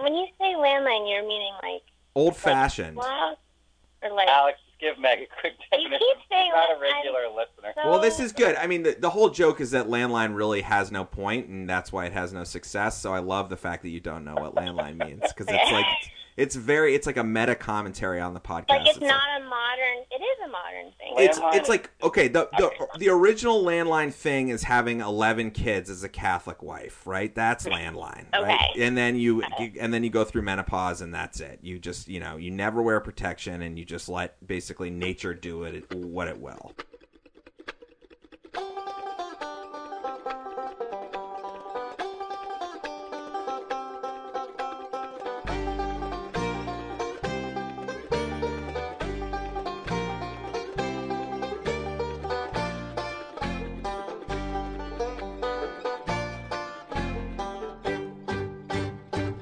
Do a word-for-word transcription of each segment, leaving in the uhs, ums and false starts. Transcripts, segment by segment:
when you say landline, you're meaning like old-fashioned. Like, or like, Alex, give Meg a quick definition. You keep saying She's not a regular I'm listener. So... Well, this is good. I mean, the, the whole joke is that landline really has no point, and that's why it has no success. So I love the fact that you don't know what landline means, because it's like it's very it's like a meta commentary on the podcast. Like it's, it's not like, a modern. It is a modern thing. It's landline it's like okay the the, okay. the original landline thing is having eleven kids as a Catholic wife, right? That's landline. Okay. Right? And then you, you and then you go through menopause, and that's it. You just you know you never wear protection, and you just let basically. Basically, nature do it what it will.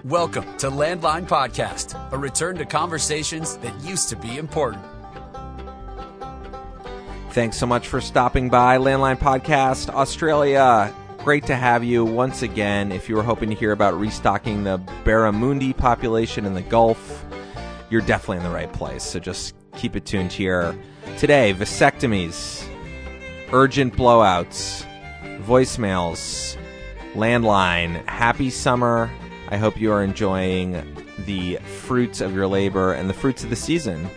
Welcome to Landline Podcast, a return to conversations that used to be important. Thanks so much for stopping by, Landline Podcast Australia. Great to have you once again. If you were hoping to hear about restocking the Barramundi population in the Gulf, you're definitely in the right place. So just keep it tuned here. Today, vasectomies, urgent blowouts, voicemails, landline. Happy summer. I hope you are enjoying the fruits of your labor and the fruits of the season.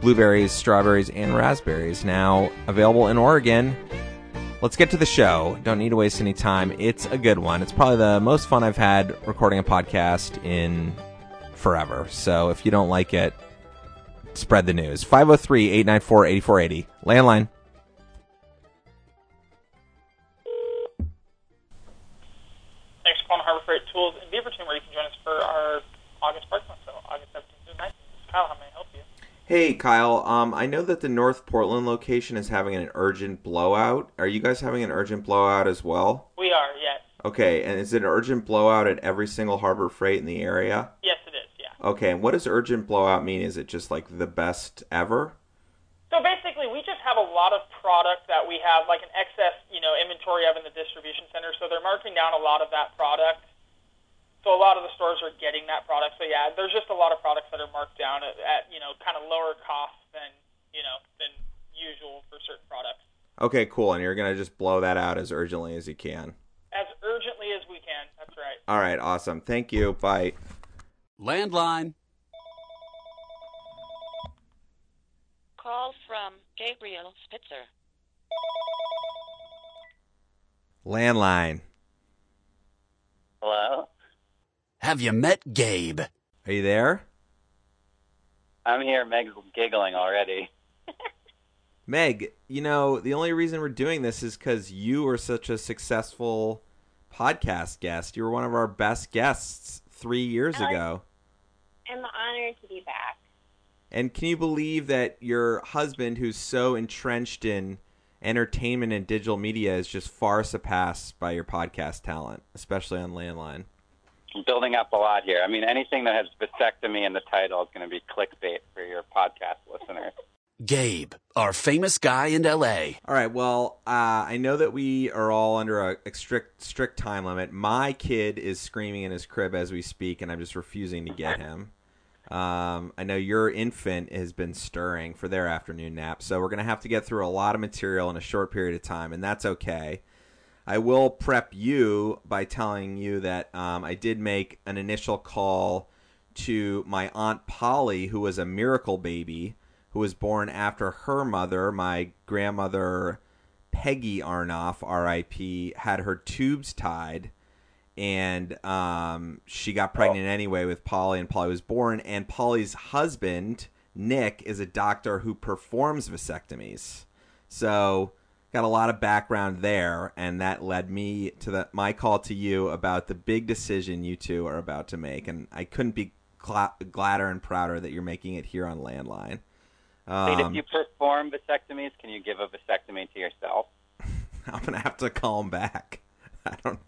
Blueberries, strawberries, and raspberries now available in Oregon. Let's get to the show. Don't need to waste any time. It's a good one. It's probably the most fun I've had recording a podcast in forever. So if you don't like it, spread the news. five oh three, eight nine four, eight four eight oh. Landline. Thanks for calling Harbor Freight Tools in Beaverton, where you can join us for our August park month. So August seventeenth through nineteenth. Kyle, how may I help you? Hey, Kyle. Um, I know that the North Portland location is having an urgent blowout. Are you guys having an urgent blowout as well? We are, yes. Okay, and is it an urgent blowout at every single Harbor Freight in the area? Yes, it is, yeah. Okay, and what does urgent blowout mean? Is it just like the best ever? So basically, we just have a lot of product that we have, like an excess, you know, inventory of in the distribution center, so they're marking down a lot of that product. So a lot of the stores are getting that product. So yeah, there's just a lot of products that are marked down at, at you know kind of lower costs than you know than usual for certain products. Okay, cool. And you're gonna just blow that out as urgently as you can. As urgently as we can. That's right. All right. Awesome. Thank you. Bye. Landline. Call from Gabriel Spitzer. Landline. Hello. Have you met Gabe? Are you there? I'm here. Meg's giggling already. Meg, you know, the only reason we're doing this is because you are such a successful podcast guest. You were one of our best guests three years Alex, ago. I'm honored to be back. And can you believe that your husband, who's so entrenched in entertainment and digital media, is just far surpassed by your podcast talent, especially on Landline? Building up a lot here. I mean, anything that has vasectomy in the title is going to be clickbait for your podcast listeners. Gabe, our famous guy in L A. All right. Well, uh, I know that we are all under a strict, strict time limit. My kid is screaming in his crib as we speak, and I'm just refusing to get him. Um, I know your infant has been stirring for their afternoon nap, so we're going to have to get through a lot of material in a short period of time, and that's okay. I will prep you by telling you that um, I did make an initial call to my Aunt Polly, who was a miracle baby, who was born after her mother, my grandmother Peggy Arnoff, R I P, had her tubes tied, and um, she got pregnant oh. anyway with Polly, and Polly was born, and Polly's husband, Nick, is a doctor who performs vasectomies. So... got a lot of background there, and that led me to the, my call to you about the big decision you two are about to make. And I couldn't be cl- gladder and prouder that you're making it here on Landline. Um, Wait, if you perform vasectomies, can you give a vasectomy to yourself? I'm going to have to call him back. I don't.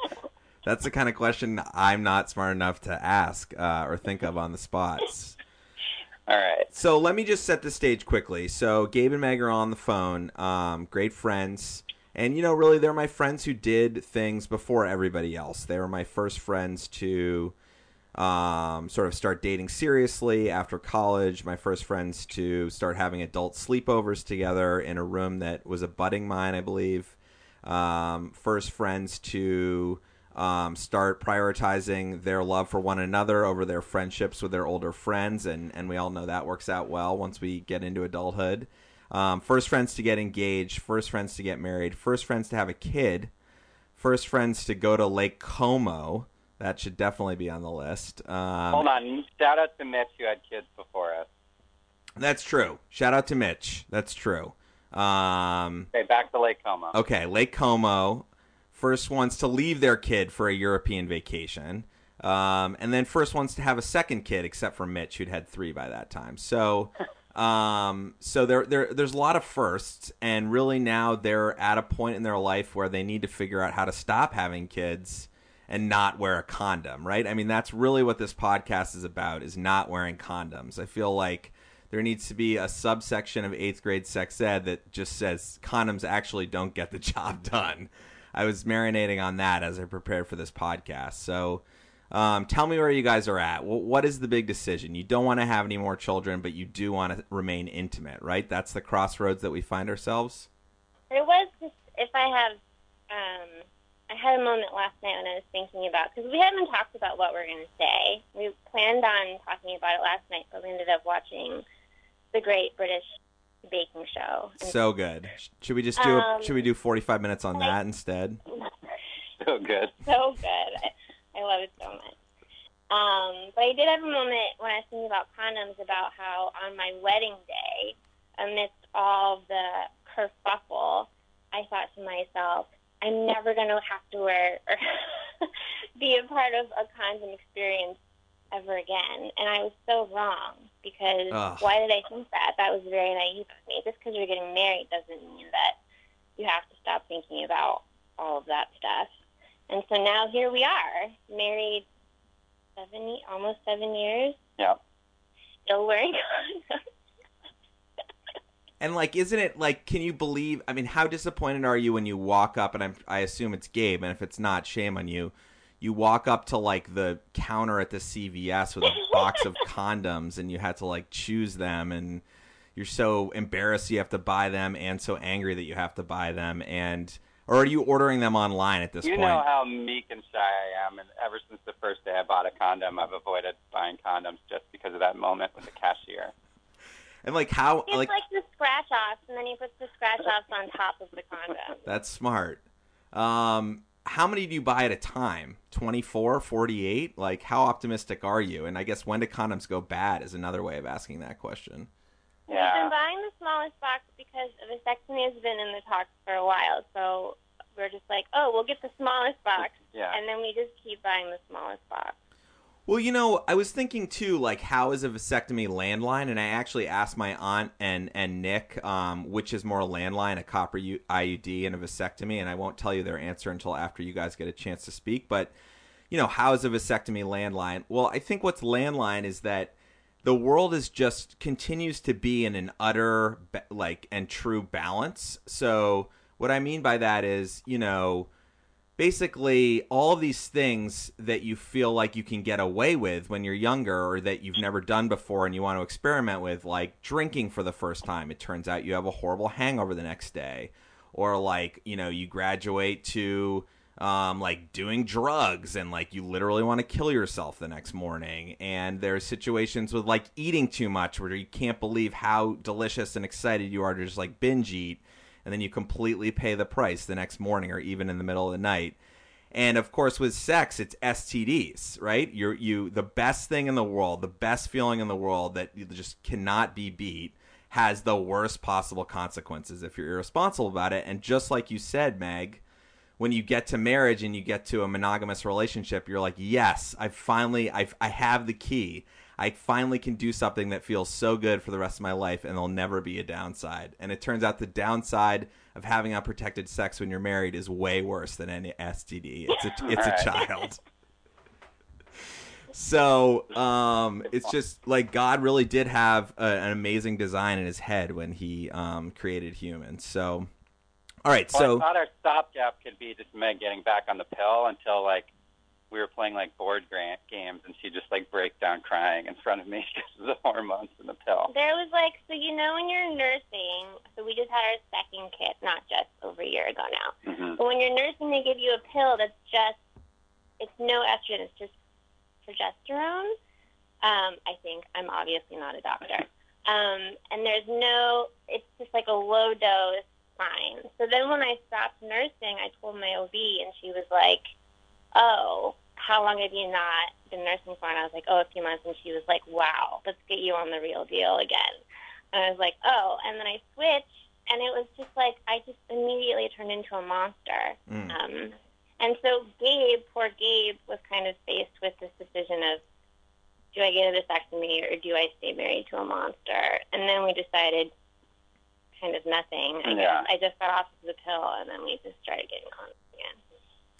That's the kind of question I'm not smart enough to ask uh, or think of on the spots. All right. So let me just set the stage quickly. So Gabe and Meg are on the phone, um, great friends. And, you know, really, they're my friends who did things before everybody else. They were my first friends to um, sort of start dating seriously after college, my first friends to start having adult sleepovers together in a room that was abutting mine, I believe. Um, first friends to um, start prioritizing their love for one another over their friendships with their older friends, and, and we all know that works out well once we get into adulthood. Um, first friends to get engaged, first friends to get married, first friends to have a kid, first friends to go to Lake Como. That should definitely be on the list. Um, Hold on. Shout out to Mitch, who had kids before us. That's true. Shout out to Mitch. That's true. Um, okay, back to Lake Como. Okay, Lake Como. First ones to leave their kid for a European vacation. Um, and then first ones to have a second kid, except for Mitch, who'd had three by that time. So... Um, so there, there, there's a lot of firsts, and really now they're at a point in their life where they need to figure out how to stop having kids and not wear a condom, right? I mean, that's really what this podcast is about, is not wearing condoms. I feel like there needs to be a subsection of eighth grade sex ed that just says condoms actually don't get the job done. I was marinating on that as I prepared for this podcast. So, Um, tell me where you guys are at. Well, what is the big decision? You don't want to have any more children, but you do want to remain intimate, right? That's the crossroads that we find ourselves. It was just, if I have, um, I had a moment last night when I was thinking about, because we haven't talked about what we're going to say. We planned on talking about it last night, but we ended up watching the Great British Baking Show. So good. Should we just do, a, um, should we do forty-five minutes on like, that instead? So good. So good. I love it so much. Um, but I did have a moment when I was thinking about condoms about how on my wedding day, amidst all the kerfuffle, I thought to myself, I'm never going to have to wear or be a part of a condom experience ever again. And I was so wrong because Ugh. why did I think that? That was very naive of me. Just because you're getting married doesn't mean that you have to stop thinking about all of that stuff. And so now here we are, married seven, almost seven years. Yeah. Still wearing condoms. And, like, isn't it, like, can you believe, I mean, how disappointed are you when you walk up, and I'm, I assume it's Gabe, and if it's not, shame on you, you walk up to, like, the counter at the C V S with a box of condoms, and you had to, like, choose them, and you're so embarrassed you have to buy them, and so angry that you have to buy them, and... Or are you ordering them online at this point? You know how meek and shy I am, and ever since the first day I bought a condom, I've avoided buying condoms just because of that moment with the cashier. And like how... It's like, like the scratch-offs, and then he puts the scratch-offs on top of the condom. That's smart. Um, how many do you buy at a time? twenty-four, forty-eight? Like, how optimistic are you? And I guess when do condoms go bad is another way of asking that question. Yeah. We've been buying the smallest box because vasectomy has been in the talks for a while, so we're just like, oh, we'll get the smallest box, yeah. And then we just keep buying the smallest box. Well, you know, I was thinking, too, like, how is a vasectomy landline? And I actually asked my aunt and, and Nick um, which is more landline, a copper I U D and a vasectomy, and I won't tell you their answer until after you guys get a chance to speak, but, you know, how is a vasectomy landline? Well, I think what's landline is that the world is just continues to be in an utter like and true balance. So what I mean by that is, you know, basically all of these things that you feel like you can get away with when you're younger or that you've never done before and you want to experiment with, like drinking for the first time. It turns out you have a horrible hangover the next day, or like, you know, you graduate to Um, like doing drugs and like you literally want to kill yourself the next morning. And there's situations with like eating too much where you can't believe how delicious and excited you are to just like binge eat. And then you completely pay the price the next morning or even in the middle of the night. And of course with sex, it's S T Ds, right? You're you, the best thing in the world, the best feeling in the world that you just cannot be beat has the worst possible consequences if you're irresponsible about it. And just like you said, Meg, when you get to marriage and you get to a monogamous relationship, you're like, yes, I finally, I I have the key. I finally can do something that feels so good for the rest of my life and there'll never be a downside. And it turns out the downside of having unprotected sex when you're married is way worse than any S T D. It's a, it's a child. So um, it's just like God really did have a, an amazing design in his head when he um, created humans. So... All right, well, so I thought our stopgap could be just Meg getting back on the pill until like we were playing like board grant games, and she just like break down crying in front of me because of the hormones and the pill. There was like, so you know when you're nursing, so we just had our second kid, not just over a year ago now. Mm-hmm. But when you're nursing, they give you a pill that's just, it's no estrogen, it's just progesterone. Um, I think I'm obviously not a doctor. Um, and there's no, it's just like a low dose line. So then when I stopped nursing, I told my O B, and she was like, oh, how long have you not been nursing for? And I was like, oh, a few months. And she was like, wow, let's get you on the real deal again. And I was like, oh. And then I switched, and it was just like, I just immediately turned into a monster. Mm. Um, and so Gabe, poor Gabe, was kind of faced with this decision of, do I get a vasectomy or do I stay married to a monster? And then we decided kind of nothing. I, yeah. I just got off of the pill, and then we just started getting on again.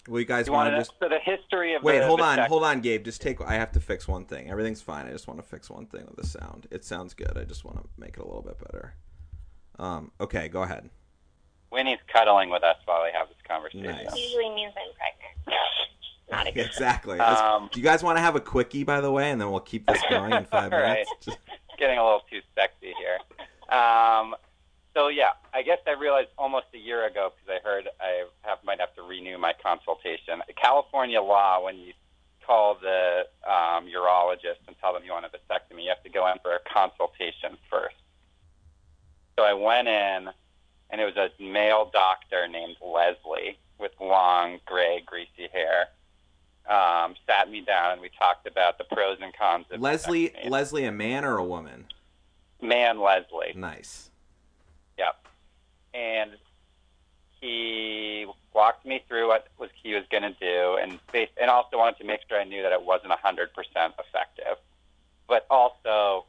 Well, you guys want to just... The history of Wait, the hold vasect- on. Hold on, Gabe. Just take... I have to fix one thing. Everything's fine. I just want to fix one thing with the sound. It sounds good. I just want to make it a little bit better. Um, okay, go ahead. Winnie's cuddling with us while we have this conversation. Nice. It usually means I'm pregnant. Not exactly. Um, do you guys want to have a quickie, by the way, and then we'll keep this going in five right. minutes? Just... It's getting a little too sexy here. Um, so, yeah, I guess I realized almost a year ago, because I heard I have, might have to renew my consultation. California law, when you call the um, urologist and tell them you want a vasectomy, you have to go in for a consultation first. So I went in, and it was a male doctor named Leslie with long, gray, greasy hair. Um, sat me down, and we talked about the pros and cons of Leslie. Vasectomy. Leslie, a man or a woman? Man, Leslie. Nice. Yep. And he walked me through what was he was going to do, and based, and also wanted to make sure I knew that it wasn't one hundred percent effective, but also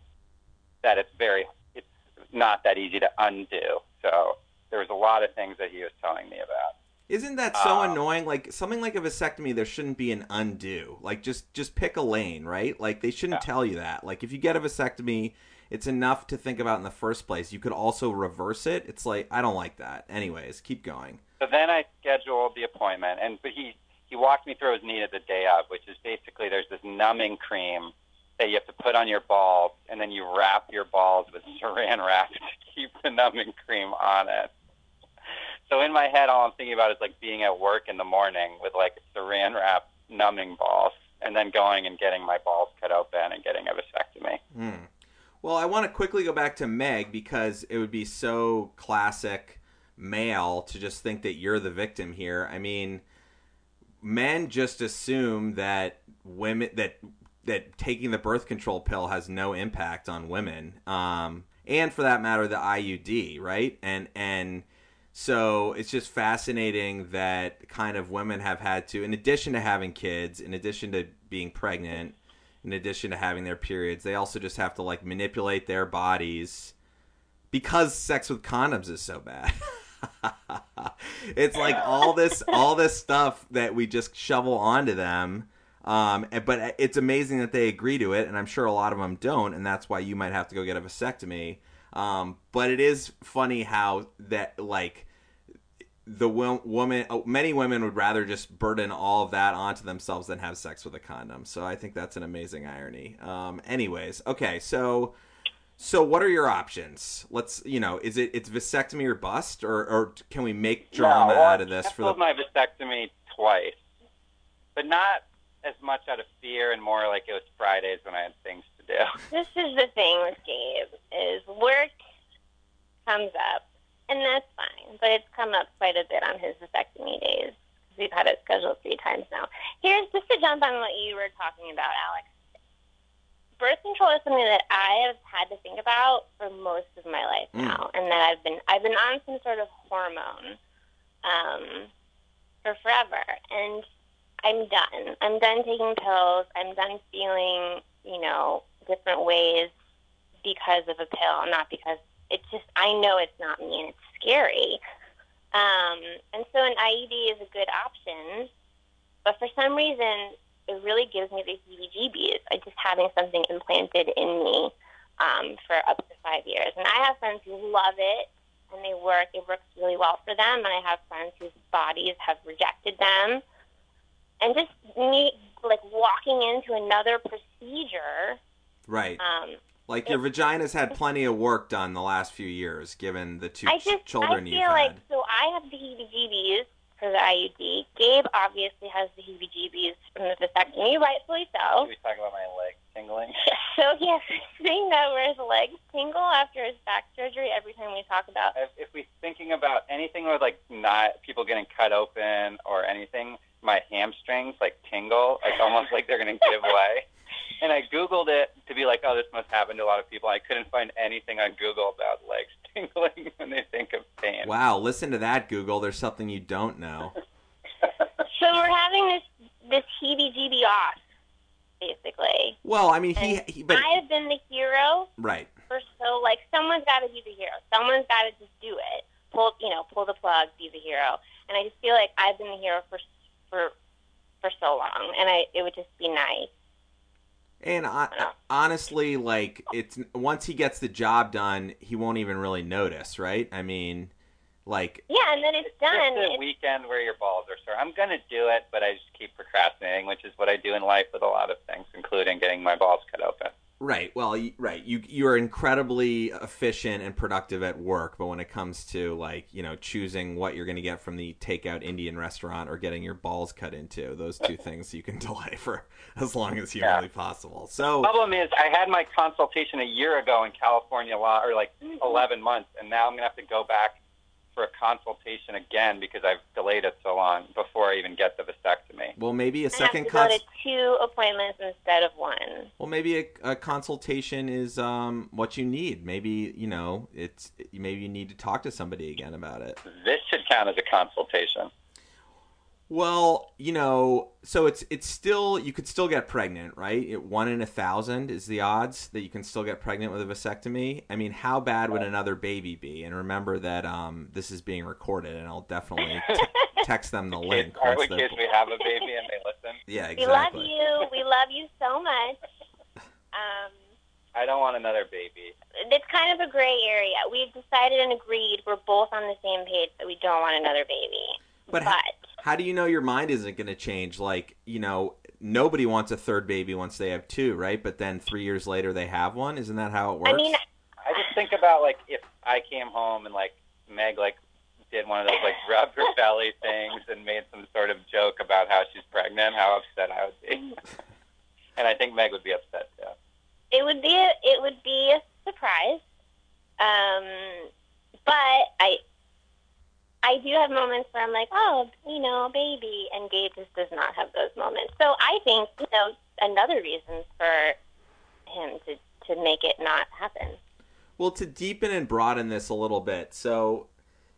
that it's very it's not that easy to undo. So there was a lot of things that he was telling me about. Isn't that so um, annoying? Like, something like a vasectomy, there shouldn't be an undo. Like, just, just pick a lane, right? Like, they shouldn't yeah. tell you that. Like, if you get a vasectomy, it's enough to think about in the first place. You could also reverse it. It's like, I don't like that. Anyways, keep going. So then I scheduled the appointment, and but he, he walked me through his need of the day of, which is basically there's this numbing cream that you have to put on your balls, and then you wrap your balls with saran wrap to keep the numbing cream on it. So in my head, all I'm thinking about is, like, being at work in the morning with, like, saran wrap numbing balls, and then going and getting my balls cut open and getting a vasectomy. Mm. Well, I want to quickly go back to Meg, because it would be so classic male to just think that you're the victim here. I mean, men just assume that women that that taking the birth control pill has no impact on women, um, and for that matter, the I U D, right? And and So it's just fascinating that kind of women have had to, in addition to having kids, in addition to being pregnant, in addition to having their periods, they also just have to, like, manipulate their bodies because sex with condoms is so bad. It's like all this, all this stuff that we just shovel onto them. Um, but it's amazing that they agree to it, and I'm sure a lot of them don't, and that's why you might have to go get a vasectomy. Um, but it is funny how that, like, the wo- woman, oh, many women would rather just burden all of that onto themselves than have sex with a condom. So I think that's an amazing irony. Um, anyways, okay, so so what are your options? Let's, you know, is it it's vasectomy or bust, or, or can we make drama no, well, out of this? I for the... my vasectomy twice, but not as much out of fear and more like it was Fridays when I had things. Yeah. This is the thing with Gabe, is work comes up, and that's fine, but it's come up quite a bit on his vasectomy days, because we've had it scheduled three times now. Here's, just to jump on what you were talking about, Alex, birth control is something that I have had to think about for most of my life now, mm. and that I've been, I've been on some sort of hormone um, for forever, and I'm done. I'm done taking pills. I'm done feeling, you know, different ways because of a pill, not because it's just, I know it's not me, and it's scary. Um, and so an I U D is a good option, but for some reason, it really gives me the heebie-jeebies, like just having something implanted in me um, for up to five years. And I have friends who love it, and they work, it works really well for them, and I have friends whose bodies have rejected them. And just me another procedure. Right. Um, like your vagina's had plenty of work done the last few years, given the two I just, children you've had. I feel like, had. so I have the heebie-jeebies for the I U D. Gabe obviously has the heebie-jeebies from the vasectomy, rightfully so. He was talking about my leg tingling. So he has this thing now where his legs tingle after his back surgery every time we talk about. If, if we're thinking about anything with like not people getting cut open or anything, my hamstrings like tingle, like almost like they're going to give way. And I Googled it to be like, oh, this must happen to a lot of people. I couldn't find anything on Google about legs tingling when they think of pain. Wow, listen to that, Google. There's something you don't know. So we're having this this heebie-jeebie off, basically. Well, I mean, he, he... but I have been the hero. Right. For so, like, someone's got to be the hero. Someone's got to just do it. Pull, you know, pull the plug, be the hero. And I just feel like I've been the hero for for, for so long, and I it would just be nice. And honestly, like, it's once he gets the job done, he won't even really notice, right? I mean, like... Yeah, and then it's, it's done. Just the it's... weekend where your balls are sore. I'm going to do it, but I just keep procrastinating, which is what I do in life with a lot of things, including getting my balls cut open. Right. Well, right. You, you're incredibly efficient and productive at work, but when it comes to, like, you know, choosing what you're going to get from the takeout Indian restaurant or getting your balls cut into, those two things you can delay for as long as humanly yeah. possible. So the problem is I had my consultation a year ago in California law, or like eleven months, and now I'm going to have to go back for a consultation again because I've delayed it so long before I even get the vasectomy. Well, maybe a second consultation. I have to go to two appointments instead of one. Well, maybe a, a consultation is um, what you need. Maybe, you know, it's maybe you need to talk to somebody again about it. This should count as a consultation. Well, you know, so it's it's still, you could still get pregnant, right? It, one in a thousand is the odds that you can still get pregnant with a vasectomy. I mean, how bad would another baby be? And remember that um, this is being recorded, and I'll definitely t- text them the link. Are we kids we have a baby and they listen? Yeah, exactly. We love you. We love you so much. Um, I don't want another baby. It's kind of a gray area. We've decided and agreed. We're both on the same page that we don't want another baby. But, but how, how do you know your mind isn't going to change? Like, you know, nobody wants a third baby once they have two, right? But then three years later they have one. Isn't that how it works? I mean, I just think about, like, if I came home and, like, Meg, like, did one of those, like, rub her belly things and made some sort of joke about how she's pregnant, how upset I would be. And I think Meg would be upset, too. It would be a, it would be a surprise. Um, but I... I do have moments where I'm like, oh, you know, baby, and Gabe just does not have those moments. So I think, you know, another reason for him to, to make it not happen. Well, to deepen and broaden this a little bit, so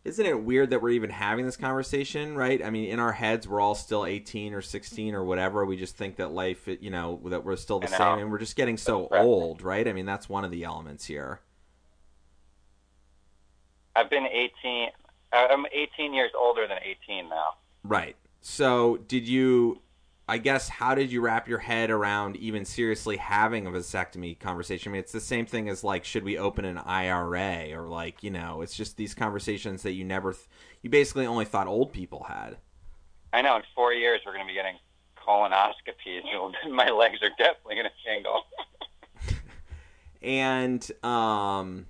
isn't it weird that we're even having this conversation, right? I mean, in our heads, we're all still eighteen or sixteen or whatever. We just think that life, you know, that we're still the same, and we're just getting so old, right? I mean, that's one of the elements here. I've been eighteen... I'm eighteen years older than eighteen now. Right. So did you, I guess, how did you wrap your head around even seriously having a vasectomy conversation? I mean, it's the same thing as, like, should we open an I R A or, like, you know, it's just these conversations that you never, th- you basically only thought old people had. I know. In four years, we're going to be getting colonoscopies. My legs are definitely going to tingle. And, um...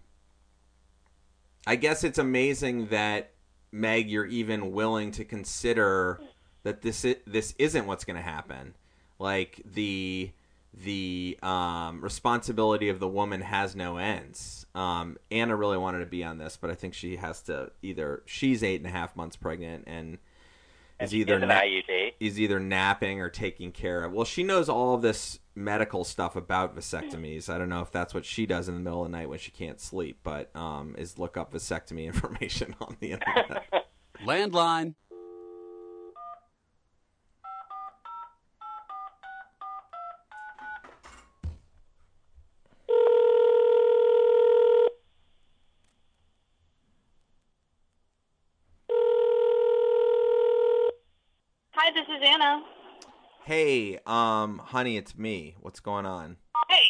I guess it's amazing that, Meg, you're even willing to consider that this is, this isn't what's going to happen. Like, the the um, responsibility of the woman has no ends. Um, Anna really wanted to be on this, but I think she has to either – she's eight and a half months pregnant and is either, na- is either napping or taking care of – well, she knows all of this medical stuff about vasectomies. I don't know if that's what she does in the middle of the night when she can't sleep, but um, is look up vasectomy information on the internet. Landline. Hi, this is Anna. Hey, um, honey, it's me. What's going on? Hey,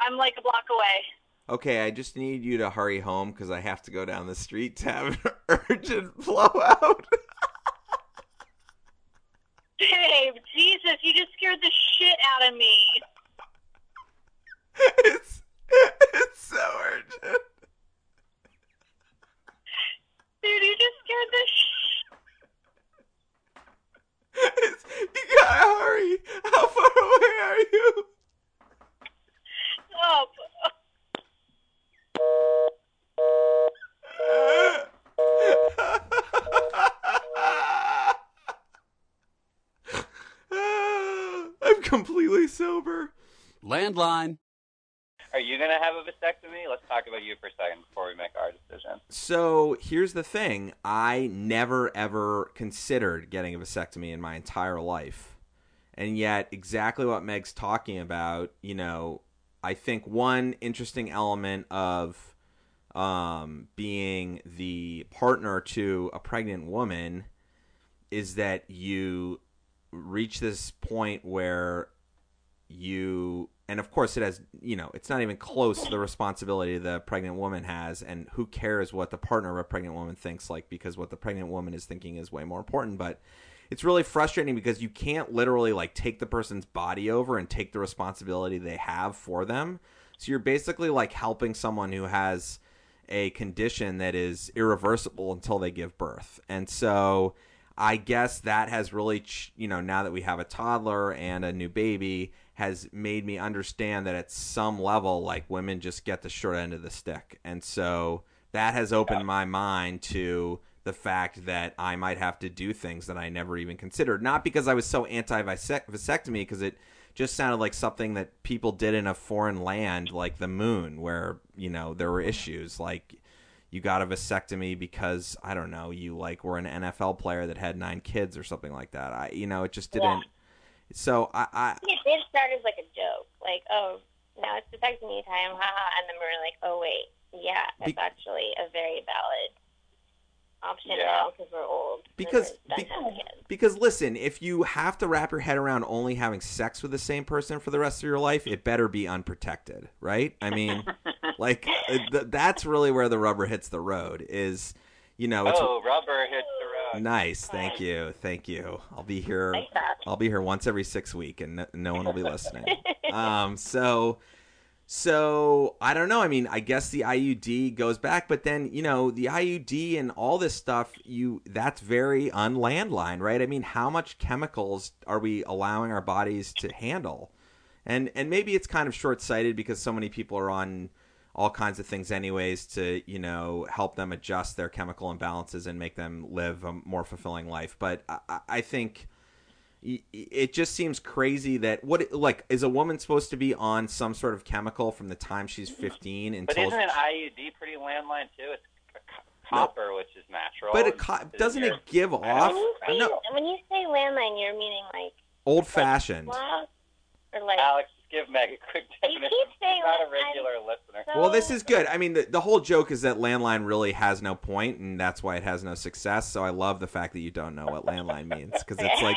I'm like a block away. Okay, I just need you to hurry home because I have to go down the street to have an urgent blowout. Babe, Jesus, you just scared the shit out of me. Hanover. Landline. Are you going to have a vasectomy? Let's talk about you for a second before we make our decision. So here's the thing. I never, ever considered getting a vasectomy in my entire life. And yet, exactly what Meg's talking about, you know, I think one interesting element of um, being the partner to a pregnant woman is that you reach this point where you – and, of course, it has – you know, it's not even close to the responsibility the pregnant woman has, and who cares what the partner of a pregnant woman thinks, like, because what the pregnant woman is thinking is way more important. But it's really frustrating because you can't literally, like, take the person's body over and take the responsibility they have for them. So you're basically, like, helping someone who has a condition that is irreversible until they give birth. And so I guess that has really, ch- you know, now that we have a toddler and a new baby – has made me understand that at some level, like, women just get the short end of the stick. And so that has opened yeah. my mind to the fact that I might have to do things that I never even considered. Not because I was so anti-vasectomy, because it just sounded like something that people did in a foreign land, like the moon, where, you know, there were issues. Like, you got a vasectomy because, I don't know, you, like, were an N F L player that had nine kids or something like that. I, you know, it just didn't... Yeah. So I, I, I think it did start as like a joke, like, oh, now it's vasectomy time, haha, and then we were like, oh wait, yeah, that's be- actually a very valid option yeah. now because we're old. Because be- because listen, if you have to wrap your head around only having sex with the same person for the rest of your life, it better be unprotected, right? I mean, like th- that's really where the rubber hits the road. Is you know, it's, oh, rubber hits the road. Nice. Thank you. Thank you. I'll be here. I'll be here once every six weeks and no, no one will be listening. Um, so, so I don't know. I mean, I guess the I U D goes back, but then, you know, the I U D and all this stuff, you, that's very unlandline, right? I mean, how much chemicals are we allowing our bodies to handle? And, and maybe it's kind of short-sighted because so many people are on all kinds of things anyways to, you know, help them adjust their chemical imbalances and make them live a more fulfilling life. But I, I think it just seems crazy that what, like, is a woman supposed to be on some sort of chemical from the time she's fifteen until... But isn't an I U D pretty landline too? It's copper, no, which is natural. But it co- doesn't your, it give off... When you, say, no. when you say landline, you're meaning like... Old-fashioned. Like, or like... Alex. Give Meg a quick definition. She's not a regular I'm listener. So... Well, this is good. I mean, the, the whole joke is that landline really has no point, and that's why it has no success. So I love the fact that you don't know what landline means, because it's like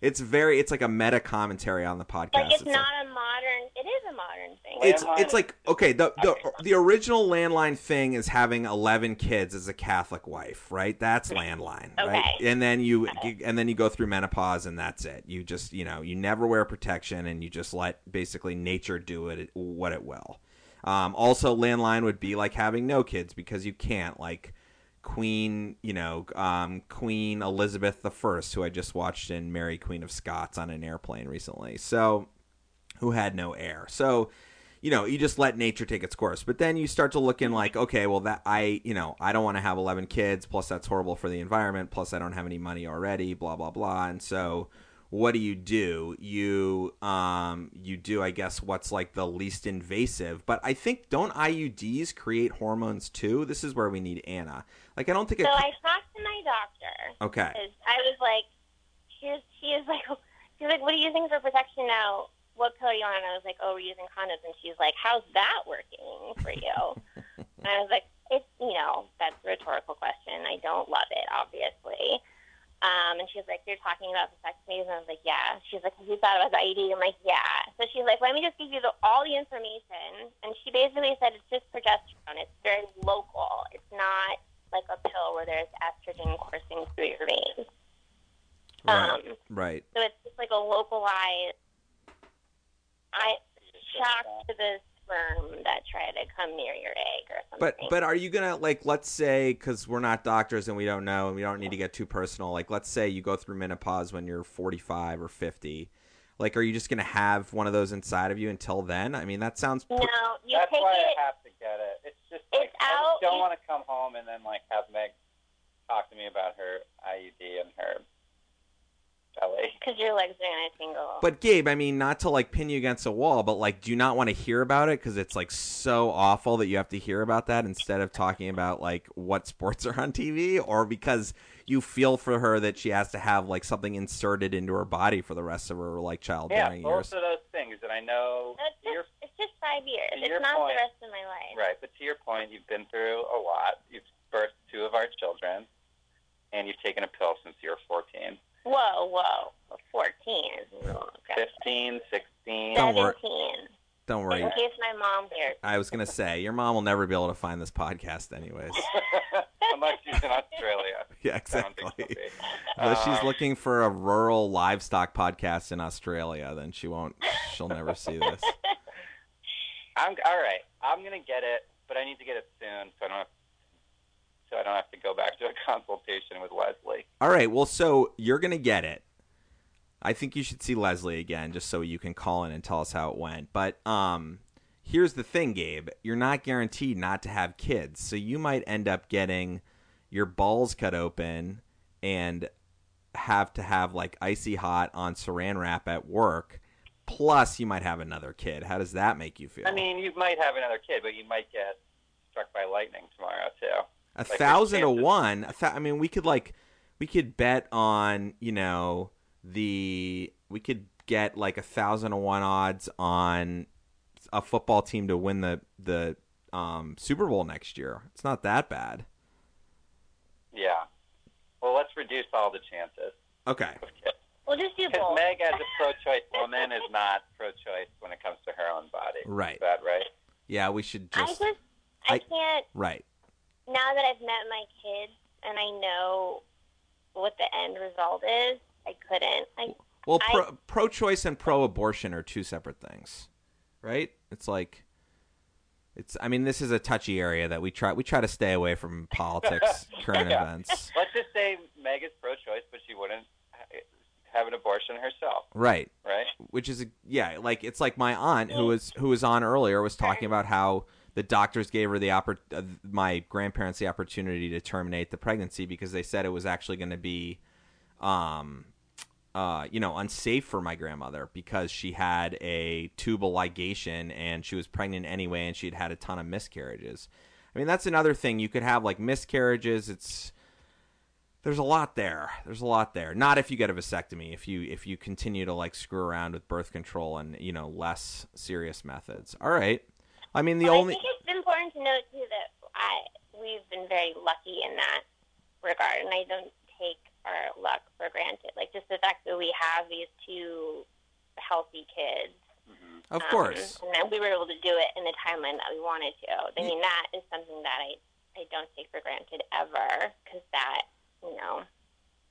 it's very it's like a meta commentary on the podcast. Like it's, it's not like, a modern. It is a modern thing. It's landline it's like okay the the okay. the original landline thing is having eleven kids as a Catholic wife, right? That's landline, okay. right? And then you and then you go through menopause, and that's it. You just you know you never wear protection, and you just let basically. nature do it what it will. Um, also, landline would be like having no kids because you can't. Like Queen, you know, um, Queen Elizabeth the First, who I just watched in Mary Queen of Scots on an airplane recently. So, who had no heir. So, you know, you just let nature take its course. But then you start to look in like, okay, well that I, you know, I don't want to have eleven kids. Plus, that's horrible for the environment. Plus, I don't have any money already. Blah blah blah. And so. What do you do? You um you do, I guess, what's like the least invasive. But I think don't I U Ds create hormones too? This is where we need Anna. Like I don't think. So it... I talked to my doctor. Okay. Because I was like, she was, she was like, she was like, what are you using for protection now? What pill are you on? And I was like, oh, we're using condoms. And she's like, how's that working for you? And I was like, it's you know that's a rhetorical question. I don't love it, obviously. Um, and she was like, you're talking about vasectomies? And I was like, yeah. She's like, have you thought about the I U D? I'm like, yeah. So she's like, let me just give you the, all the information. And she basically said it's just progesterone. It's very local. It's not like a pill where there's estrogen coursing through your veins. Right. Um, right. So it's just like a localized, I shock to the sperm that try to come near your egg or something. But but are you gonna like let's say because we're not doctors and we don't know and we don't need to get too personal. Like let's say you go through menopause when you're forty-five or fifty. Like are you just gonna have one of those inside of you until then? I mean that sounds. No, you that's take why it, I have to get it. It's just like, it's I just don't want to come home and then like have Meg talk to me about her I U D and her that way. Because your legs are going to tingle. But, Gabe, I mean, not to, like, pin you against a wall, but, like, do you not want to hear about it? Because it's, like, so awful that you have to hear about that instead of talking about, like, what sports are on T V? Or because you feel for her that she has to have, like, something inserted into her body for the rest of her, like, childbearing years. Yeah, both years. Of those things. And I know... No, it's, just, your, it's just five years. It's not point, the rest of my life. Right. But to your point, you've been through a lot. You've birthed two of our children. And you've taken a pill since you were fourteen. Whoa, whoa. fourteen is a little aggressive. fifteen, sixteen, seventeen. Don't worry. Don't worry. In case my mom hears. I was going to say, your mom will never be able to find this podcast anyways. Unless she's in Australia. Yeah, exactly. Unless um, she's looking for a rural livestock podcast in Australia, then she won't, she'll never see this. I'm all right. I'm going to get it, but I need to get it soon so I don't have to. So I don't have to go back to a consultation with Leslie. All right. Well, so you're going to get it. I think you should see Leslie again just so you can call in and tell us how it went. But um, here's the thing, Gabe. You're not guaranteed not to have kids. So you might end up getting your balls cut open and have to have like icy hot on saran wrap at work. Plus, you might have another kid. How does that make you feel? I mean, you might have another kid, but you might get struck by lightning tomorrow, too. A like thousand to one. A th- I mean, we could like, we could bet on, you know, the, we could get like a thousand to one odds on a football team to win the, the um, Super Bowl next year. It's not that bad. Yeah. Well, let's reduce all the chances. Okay. We'll just do both. Because Meg, as a pro-choice woman, is not pro-choice when it comes to her own body. Right. Is that right? Yeah, we should just. I just, I, I can't. Right. Now that I've met my kids and I know what the end result is, I couldn't. I, well, pro, I, pro-choice and pro-abortion are two separate things, right? It's like, it's. I mean, this is a touchy area that we try we try to stay away from politics, current yeah. events. Let's just say Meg is pro-choice, but she wouldn't have an abortion herself. Right. Right. Which is, a, yeah, like it's like my aunt who was, who was on earlier was talking about how the doctors gave her the oppor- uh, my grandparents the opportunity to terminate the pregnancy because they said it was actually going to be, um, uh, you know, unsafe for my grandmother because she had a tubal ligation and she was pregnant anyway and she'd had a ton of miscarriages. I mean, that's another thing. You could have like miscarriages. It's there's a lot there. There's a lot there. Not if you get a vasectomy. If you if you continue to like screw around with birth control and you know less serious methods. All right. I mean, the well, only. I think it's important to note too that I we've been very lucky in that regard, and I don't take our luck for granted. Like just the fact that we have these two healthy kids, mm-hmm. um, of course, and that we were able to do it in the timeline that we wanted to. I mean, that is something that I I don't take for granted ever, because that you know.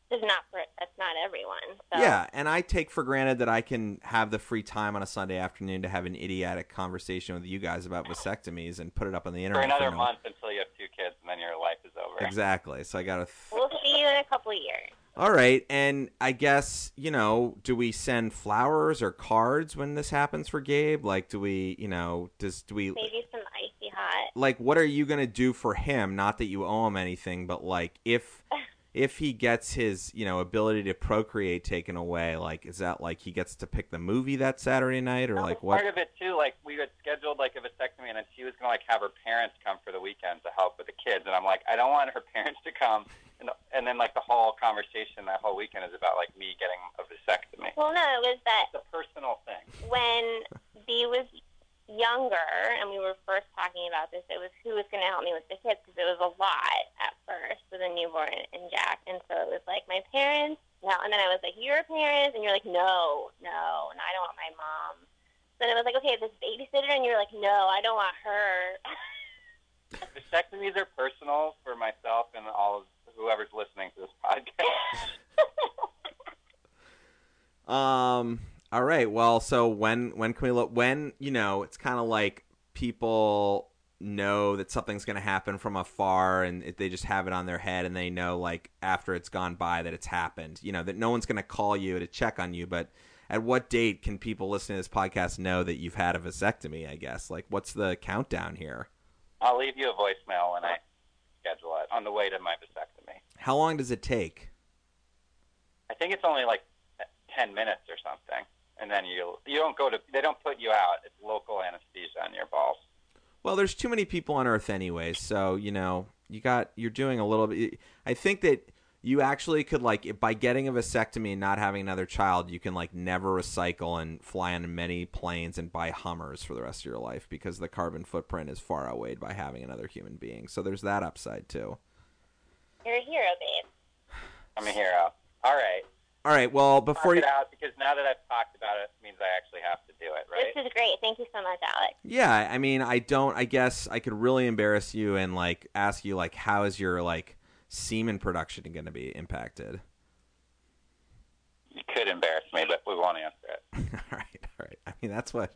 It's not for, that's not everyone. So. Yeah, and I take for granted that I can have the free time on a Sunday afternoon to have an idiotic conversation with you guys about vasectomies and put it up on the internet. For another for month until you have two kids and then your life is over. Exactly. So I got to... Th- we'll see you in a couple of years. All right, and I guess, you know, do we send flowers or cards when this happens for Gabe? Like, do we, you know, does do we... Maybe some icy hot. Like, what are you going to do for him? Not that you owe him anything, but like, if... If he gets his, you know, ability to procreate taken away, like, is that like he gets to pick the movie that Saturday night or that like what? Part of it too, like we had scheduled like a vasectomy and then she was going to like have her parents come for the weekend to help with the kids. And I'm like, I don't want her parents to come. And, and then like the whole conversation that whole weekend is about like me getting a vasectomy. Well, no, it was that. It's a personal thing. When B was younger and we were first talking about this, it was who was going to help me with the kids because it was a lot at first with a newborn and Jack, and so it was like my parents no and then I was like your parents and you're like no no and I don't want my mom, then I was like okay this babysitter and you're like no I don't want her. Vasectomies are personal for myself and all of whoever's listening to this podcast. um All right. Well, so when when can we look? When, you know, it's kind of like people know that something's going to happen from afar and it, they just have it on their head and they know like after it's gone by that it's happened, you know, that no one's going to call you to check on you. But at what date can people listening to this podcast know that you've had a vasectomy, I guess? Like, what's the countdown here? I'll leave you a voicemail when I schedule it on the way to my vasectomy. How long does it take? I think it's only like ten minutes or something. And then you you don't go to, they don't put you out. It's local anesthesia on your balls. Well, there's too many people on earth anyway. So, you know, you got, you're doing a little bit. I think that you actually could, like, by getting a vasectomy and not having another child, you can, like, never recycle and fly on many planes and buy Hummers for the rest of your life because the carbon footprint is far outweighed by having another human being. So there's that upside, too. You're a hero, babe. I'm a hero. All right. All right, well, before you... out, because now that I've talked about it, it means I actually have to do it, right? This is great. Thank you so much, Alex. Yeah, I mean, I don't... I guess I could really embarrass you and, like, ask you, like, how is your, like, semen production going to be impacted? You could embarrass me, but we won't answer it. all right, all right. I mean, that's what...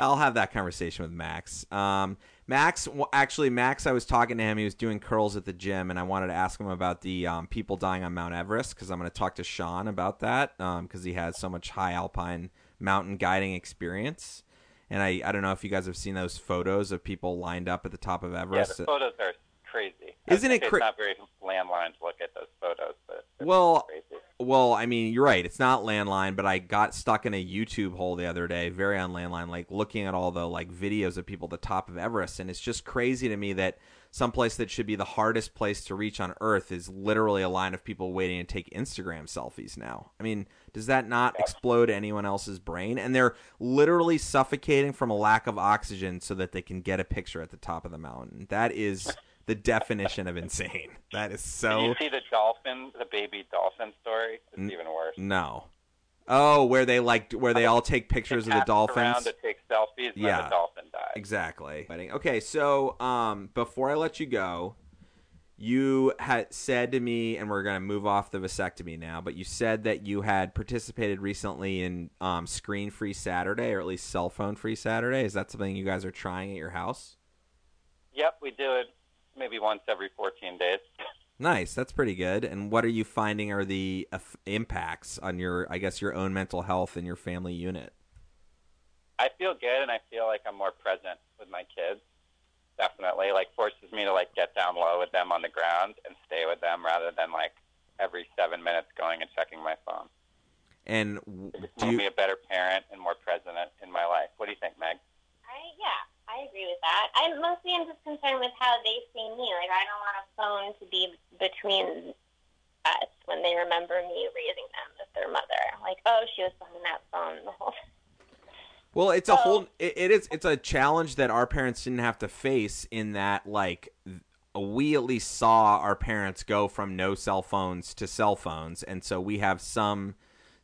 I'll have that conversation with Max. Um, Max, well, actually, Max, I was talking to him. He was doing curls at the gym, and I wanted to ask him about the um, people dying on Mount Everest because I'm going to talk to Sean about that because um, he has so much high alpine mountain guiding experience. And I, I don't know if you guys have seen those photos of people lined up at the top of Everest. Yeah, the photos are crazy. Isn't it crazy? It's not very landline to look at those photos, but well, crazy. Well, I mean, you're right. It's not landline, but I got stuck in a YouTube hole the other day, very on landline, like looking at all the like videos of people at the top of Everest. And it's just crazy to me that someplace that should be the hardest place to reach on Earth is literally a line of people waiting to take Instagram selfies now. I mean, does that not yeah. explode anyone else's brain? And they're literally suffocating from a lack of oxygen so that they can get a picture at the top of the mountain. That is... the definition of insane. That is so... Did you see the dolphin, the baby dolphin story? It's N- even worse. No. Oh, where they like, where they all take pictures of the dolphins. Around to take selfies yeah. when the dolphin dies. Exactly. Okay, so um, before I let you go, you had said to me, and we're going to move off the vasectomy now, but you said that you had participated recently in um, Screen-Free Saturday, or at least Cell Phone-Free Saturday. Is that something you guys are trying at your house? Yep, we do it. Maybe once every fourteen days. Nice. That's pretty good. And what are you finding are the uh, impacts on your, I guess, your own mental health and your family unit? I feel good, and I feel like I'm more present with my kids. Definitely. Like, forces me to, like, get down low with them on the ground and stay with them rather than, like, every seven minutes going and checking my phone. And w- it just do you... me a better parent and more present in my life. What do you think, Meg? I, yeah. I agree with that. I'm mostly I'm just concerned with how they see me. Like, I don't want a phone to be between us when they remember me raising them as their mother. Like, oh, she was behind that phone the whole time. Well, it's so, a whole it, it is it's a challenge that our parents didn't have to face in that, like, we at least saw our parents go from no cell phones to cell phones, and so we have some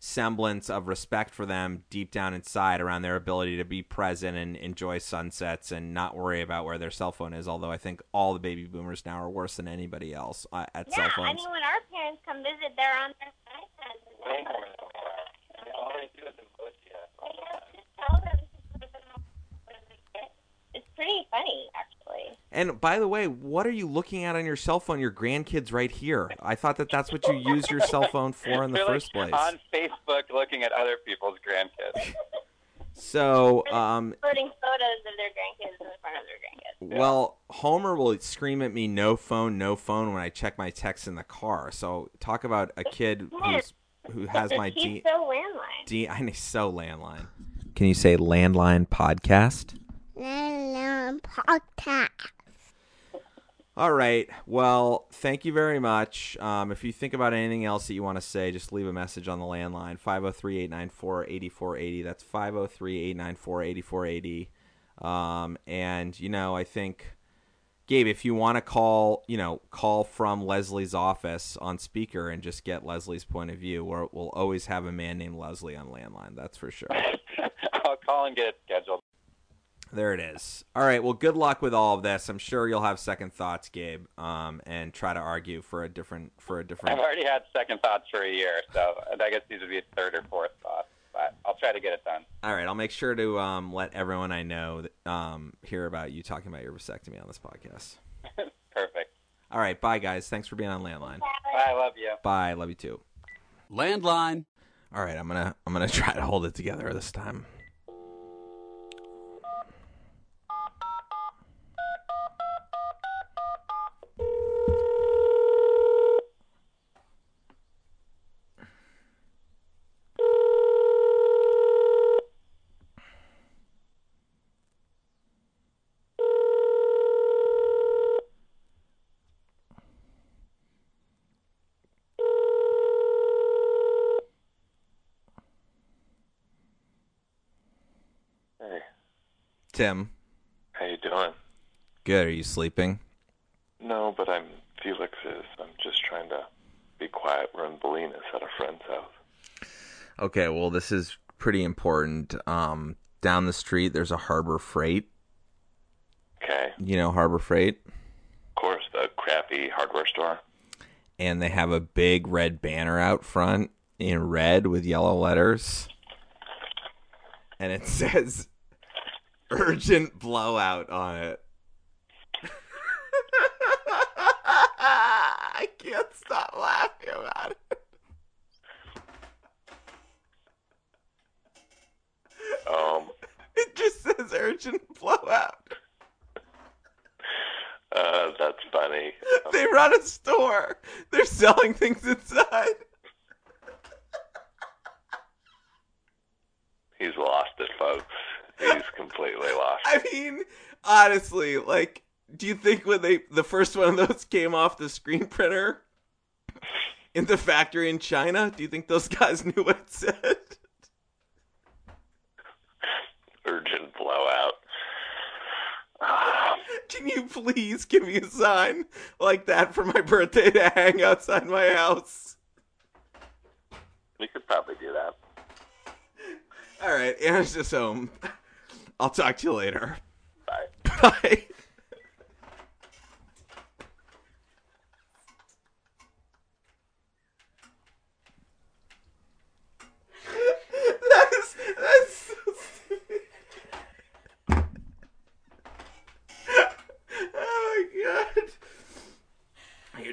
semblance of respect for them deep down inside around their ability to be present and enjoy sunsets and not worry about where their cell phone is, although I think all the baby boomers now are worse than anybody else at yeah, cell phones. Yeah, I mean, when our parents come visit, they're on their iPads. It's pretty funny, actually. And by the way, what are you looking at on your cell phone? Your grandkids right here. I thought that that's what you use your cell phone for in the You're first like place. On Facebook, looking at other people's grandkids. So, um, putting photos of their grandkids in front of their grandkids. Well, Homer will scream at me, "No phone, no phone!" when I check my texts in the car. So, talk about a kid who's who has my he's D. So landline. D. I mean, so landline. Can you say landline podcast? Landline podcast. All right. Well, thank you very much. Um, if you think about anything else that you want to say, just leave a message on the landline, five oh three, eight nine four, eight four eight oh. That's five oh three, eight nine four, eight four eight oh. Um, and, you know, I think, Gabe, if you want to call, you know, call from Leslie's office on speaker and just get Leslie's point of view, we're, we'll always have a man named Leslie on landline. That's for sure. I'll call and get it scheduled. There it is. All right. Well, good luck with all of this. I'm sure you'll have second thoughts, Gabe, um, and try to argue for a different for a different. I've already had second thoughts for a year, so I guess these would be a third or fourth thought. But I'll try to get it done. All right. I'll make sure to um, let everyone I know that, um, hear about you talking about your vasectomy on this podcast. Perfect. All right. Bye, guys. Thanks for being on Landline. Bye. I love you. Bye. Love you too. Landline. All right. I'm gonna I'm gonna try to hold it together this time. Tim. How you doing? Good. Are you sleeping? No, but I'm Felix is. I'm just trying to be quiet. We're in Bolinas at a friend's house. Okay, well, this is pretty important. Um, down the street, there's a Harbor Freight. Okay. You know Harbor Freight? Of course, the crappy hardware store. And they have a big red banner out front in red with yellow letters. And it says urgent blowout on it. I can't stop laughing about it. Um, it just says urgent blowout. Uh, that's funny. Um, they run a store. They're selling things inside. He's lost it, folks. He's completely lost it. I mean, honestly, like, do you think when they the first one of those came off the screen printer in the factory in China, do you think those guys knew what it said? Urgent blowout. Can you please give me a sign like that for my birthday to hang outside my house? We could probably do that. All right, Anna's just home. I'll talk to you later. Bye. Bye.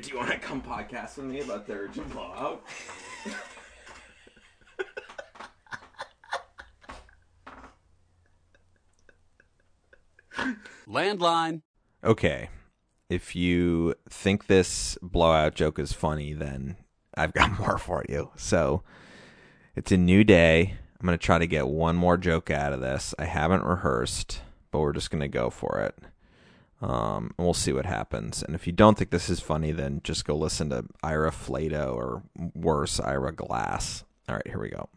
Do you want to come podcast with me about the urgent blowout? Landline. Okay. If you think this blowout joke is funny, then I've got more for you. So it's a new day. I'm going to try to get one more joke out of this. I haven't rehearsed, but we're just going to go for it. Um, and we'll see what happens. And if you don't think this is funny, then just go listen to Ira Flato or worse, Ira Glass. All right, here we go.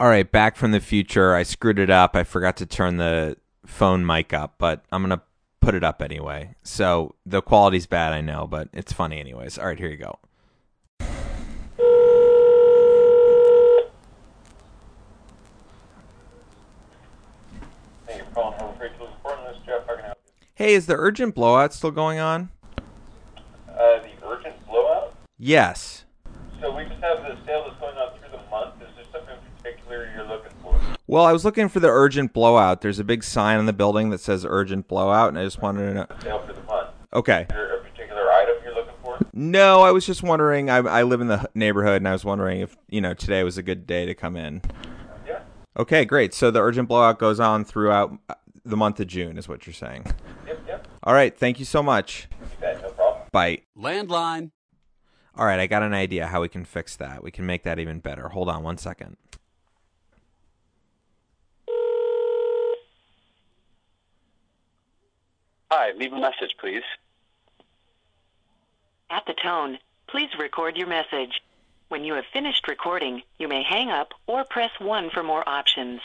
All right, back from the future. I screwed it up. I forgot to turn the phone mic up, but I'm going to put it up anyway. So the quality's bad, I know, but it's funny anyways. All right, here you go. Hey, you're calling from Rachel's Portland. This Jeff. Hey, is the urgent blowout still going on? Uh, the urgent blowout? Yes. So we just have the sale that's going on through the month. Is there something in particular you're looking for? Well, I was looking for the urgent blowout. There's a big sign on the building that says urgent blowout, and I just wanted to know. Sale for the month. Okay. Is there a particular item you're looking for? No, I was just wondering. I, I live in the neighborhood, and I was wondering if, you know, today was a good day to come in. Yeah. Okay, great. So the urgent blowout goes on throughout the month of June is what you're saying. Yep, yep. All right, thank you so much. You bet, no problem. Bye. Landline. All right, I got an idea how we can fix that. We can make that even better. Hold on one second. Hi, leave a message, please. At the tone, please record your message. When you have finished recording, you may hang up or press one for more options.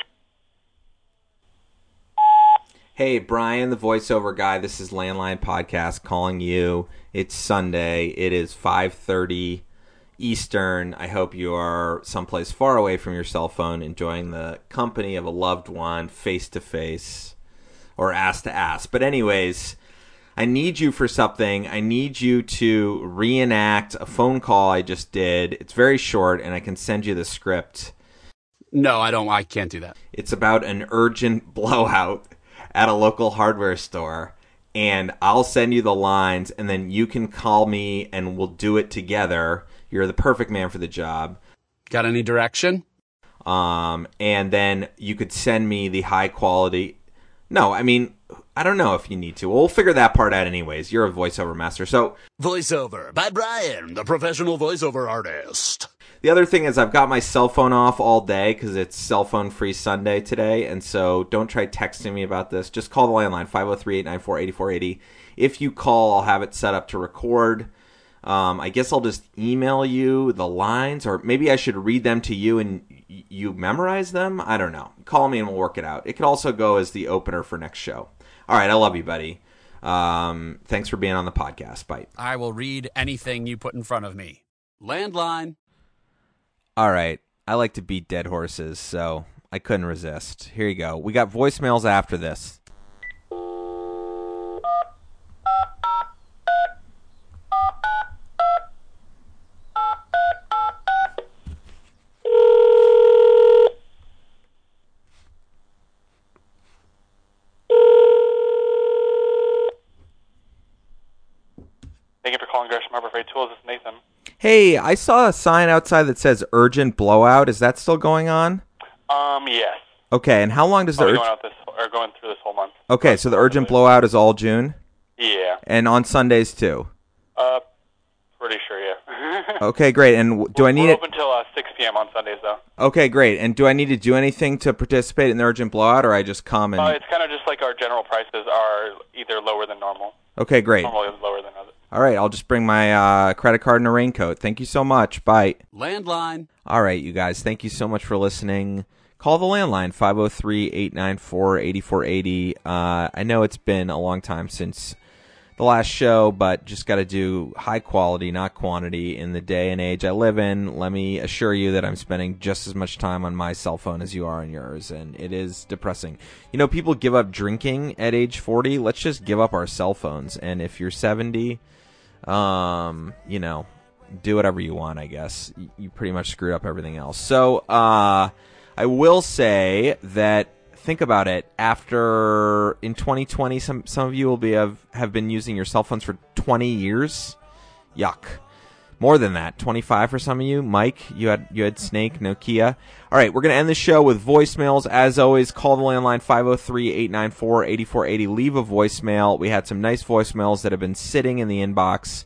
Hey, Brian, the voiceover guy, this is Landline Podcast calling you. It's Sunday. It is five thirty Eastern. I hope you are someplace far away from your cell phone, enjoying the company of a loved one, face-to-face, or ass-to-ass. But anyways, I need you for something. I need you to reenact a phone call I just did. It's very short, and I can send you the script. No, I don't. I can't do that. It's about an urgent blowout at a local hardware store, and I'll send you the lines, and then you can call me, and we'll do it together. You're the perfect man for the job. Got any direction? Um, and then you could send me the high quality. No, I mean, I don't know if you need to. We'll figure that part out anyways. You're a voiceover master, so. Voiceover by Brian, the professional voiceover artist. The other thing is I've got my cell phone off all day because it's cell phone free Sunday today. And so don't try texting me about this. Just call the landline, five oh three, eight nine four, eight four eight oh. If you call, I'll have it set up to record. Um, I guess I'll just email you the lines, or maybe I should read them to you and you memorize them? I don't know. Call me and we'll work it out. It could also go as the opener for next show. All right. I love you, buddy. Um, thanks for being on the podcast. Bye. I will read anything you put in front of me. Landline. All right. I like to beat dead horses, so I couldn't resist. Here you go. We got voicemails after this. Nathan. Hey, I saw a sign outside that says urgent blowout. Is that still going on? Um, yes. Okay, and how long does the oh, urgent... going out this, or going through this whole month. Okay, so the urgent blowout is all June? Yeah. And on Sundays, too? Uh, pretty sure, yeah. Okay, great. And do we're, I need... We're open until uh, six p.m. on Sundays, though. Okay, great. And do I need to do anything to participate in the urgent blowout, or I just come and... Uh, it's kind of just like our general prices are either lower than normal. Okay, great. Normally lower than others. All right, I'll just bring my uh, credit card and a raincoat. Thank you so much. Bye. Landline. All right, you guys, thank you so much for listening. Call the landline, five oh three, eight nine four, eight four eight oh. Uh, I know it's been a long time since the last show, but just got to do high quality, not quantity in the day and age I live in. Let me assure you that I'm spending just as much time on my cell phone as you are on yours, and it is depressing. You know, people give up drinking at age forty. Let's just give up our cell phones, and if you're seventy... Um, you know, do whatever you want, I guess. You pretty much screwed up everything else. So, uh, I will say that, think about it, after, in twenty twenty, some, some of you will be, have, have been using your cell phones for twenty years. Yuck. More than that, twenty-five for some of you. Mike, you had you had Snake, Nokia. All right, we're going to end the show with voicemails. As always, call the landline, five oh three, eight nine four, eight four eight oh. Leave a voicemail. We had some nice voicemails that have been sitting in the inbox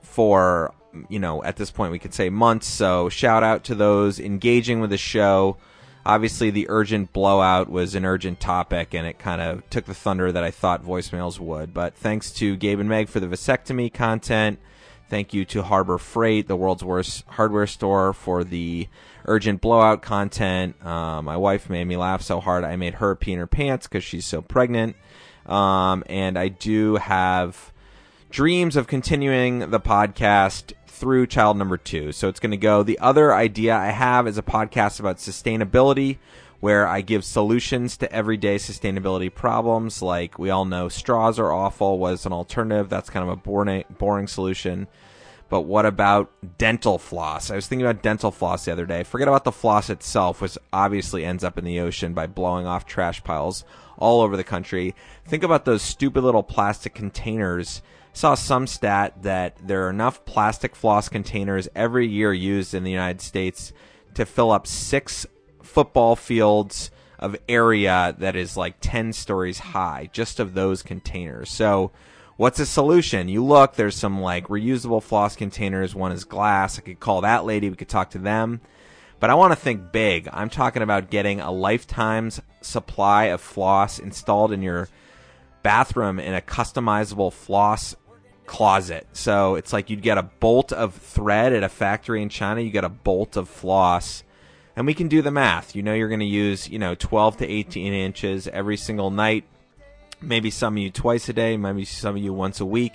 for, you know, at this point we could say months. So shout out to those engaging with the show. Obviously, the urgent blowout was an urgent topic, and it kind of took the thunder that I thought voicemails would. But thanks to Gabe and Meg for the vasectomy content. Thank you to Harbor Freight, the world's worst hardware store, for the urgent blowout content. Uh, my wife made me laugh so hard I made her pee in her pants because she's so pregnant. Um, and I do have dreams of continuing the podcast through child number two. So it's going to go. The other idea I have is a podcast about sustainability, where I give solutions to everyday sustainability problems. Like, we all know straws are awful. What is an alternative? That's kind of a boring, boring solution. But what about dental floss? I was thinking about dental floss the other day. Forget about the floss itself, which obviously ends up in the ocean by blowing off trash piles all over the country. Think about those stupid little plastic containers. I saw some stat that there are enough plastic floss containers every year used in the United States to fill up six football fields of area that is like ten stories high, just of those containers. So what's a solution? You look, there's some like reusable floss containers. One is glass. I could call that lady. We could talk to them. But I want to think big. I'm talking about getting a lifetime's supply of floss installed in your bathroom in a customizable floss closet. So it's like you'd get a bolt of thread at a factory in China. You get a bolt of floss. And we can do the math. You know, you're going to use, you know, twelve to eighteen inches every single night. Maybe some of you twice a day. Maybe some of you once a week.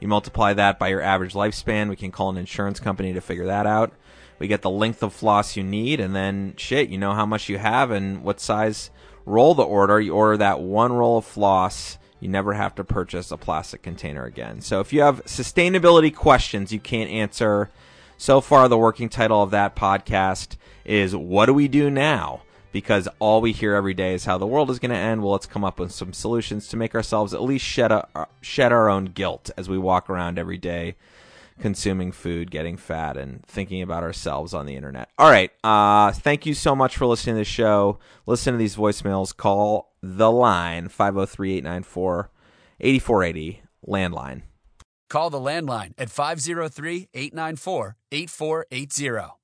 You multiply that by your average lifespan. We can call an insurance company to figure that out. We get the length of floss you need. And then, shit, you know how much you have and what size roll to order. You order that one roll of floss. You never have to purchase a plastic container again. So if you have sustainability questions you can't answer, so far the working title of that podcast is What Do We Do Now? Because all we hear every day is how the world is going to end. Well, let's come up with some solutions to make ourselves at least shed, a, shed our own guilt as we walk around every day consuming food, getting fat, and thinking about ourselves on the internet. All right. Uh, thank you so much for listening to the show. Listen to these voicemails. Call the line, five oh three, eight nine four, eight four eight oh, landline. Call the landline at five oh three, eight nine four, eight four eight oh.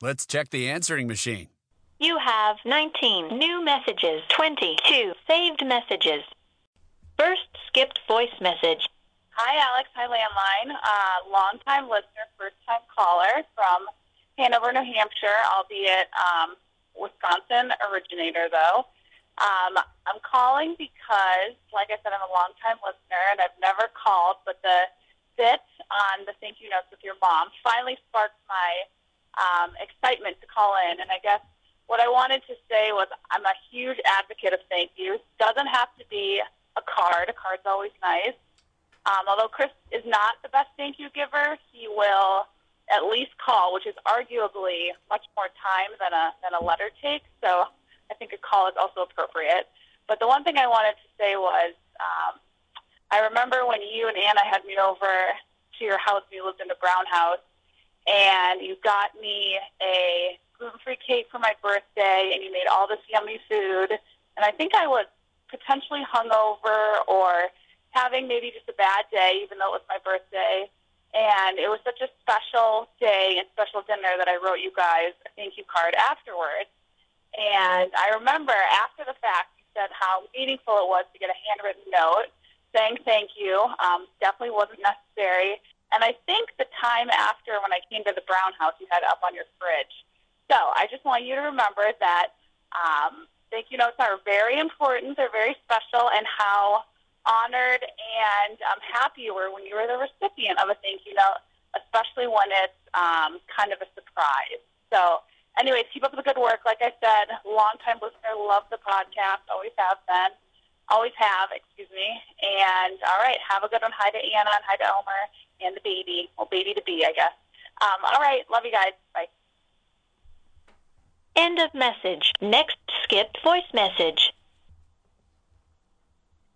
Let's check the answering machine. You have nineteen new messages, twenty-two saved messages. First skipped voice message. Hi, Alex. Hi, Landline. Uh, long-time listener, first-time caller from Hanover, New Hampshire, albeit um, Wisconsin originator, though. Um, I'm calling because, like I said, I'm a longtime listener, and I've never called, but the bit on the thank you notes with your mom finally sparked my um, excitement to call in. And I guess what I wanted to say was I'm a huge advocate of thank yous. Doesn't have to be a card. A card's always nice. Um, although Chris is not the best thank you giver, he will at least call, which is arguably much more time than a than a letter takes. So I think a call is also appropriate. But the one thing I wanted to say was um, I remember when you and Anna had me over to your house, we lived in the Brown house, and you got me a gluten-free cake for my birthday, and you made all this yummy food. And I think I was potentially hungover or having maybe just a bad day, even though it was my birthday. And it was such a special day and special dinner that I wrote you guys a thank you card afterwards. And I remember after the fact, you said how meaningful it was to get a handwritten note saying thank you. Um, definitely wasn't necessary. And I think the time after when I came to the Brown house, you had it up on your fridge. So I just want you to remember that um, thank you notes are very important. They're very special, and how honored and um, happy you were when you were the recipient of a thank you note, especially when it's um, kind of a surprise. So anyways, keep up the good work. Like I said, long-time listener, love the podcast, always have been, always have, excuse me. And all right, have a good one. Hi to Anna and hi to Elmer and the baby, well, baby to be, I guess. Um, all right, love you guys. Bye. End of message. Next, skip voice message.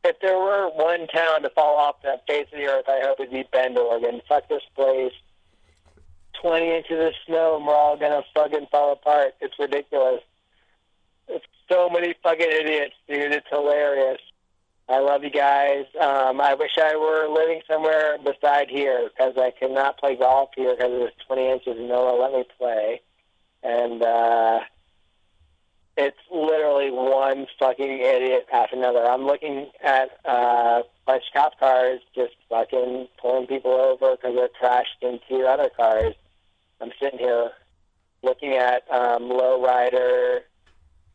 If there were one town to fall off that face of the earth, I hope it'd be Bend, Oregon. Fuck this place. twenty inches of snow and we're all going to fucking fall apart. It's ridiculous. It's so many fucking idiots, dude. It's hilarious. I love you guys. Um, I wish I were living somewhere beside here because I cannot play golf here because it's twenty inches and no one let me play. And, uh... it's literally one fucking idiot after another. I'm looking at uh, a bunch of cop cars just fucking pulling people over because they're crashed into other cars. I'm sitting here looking at um, lowrider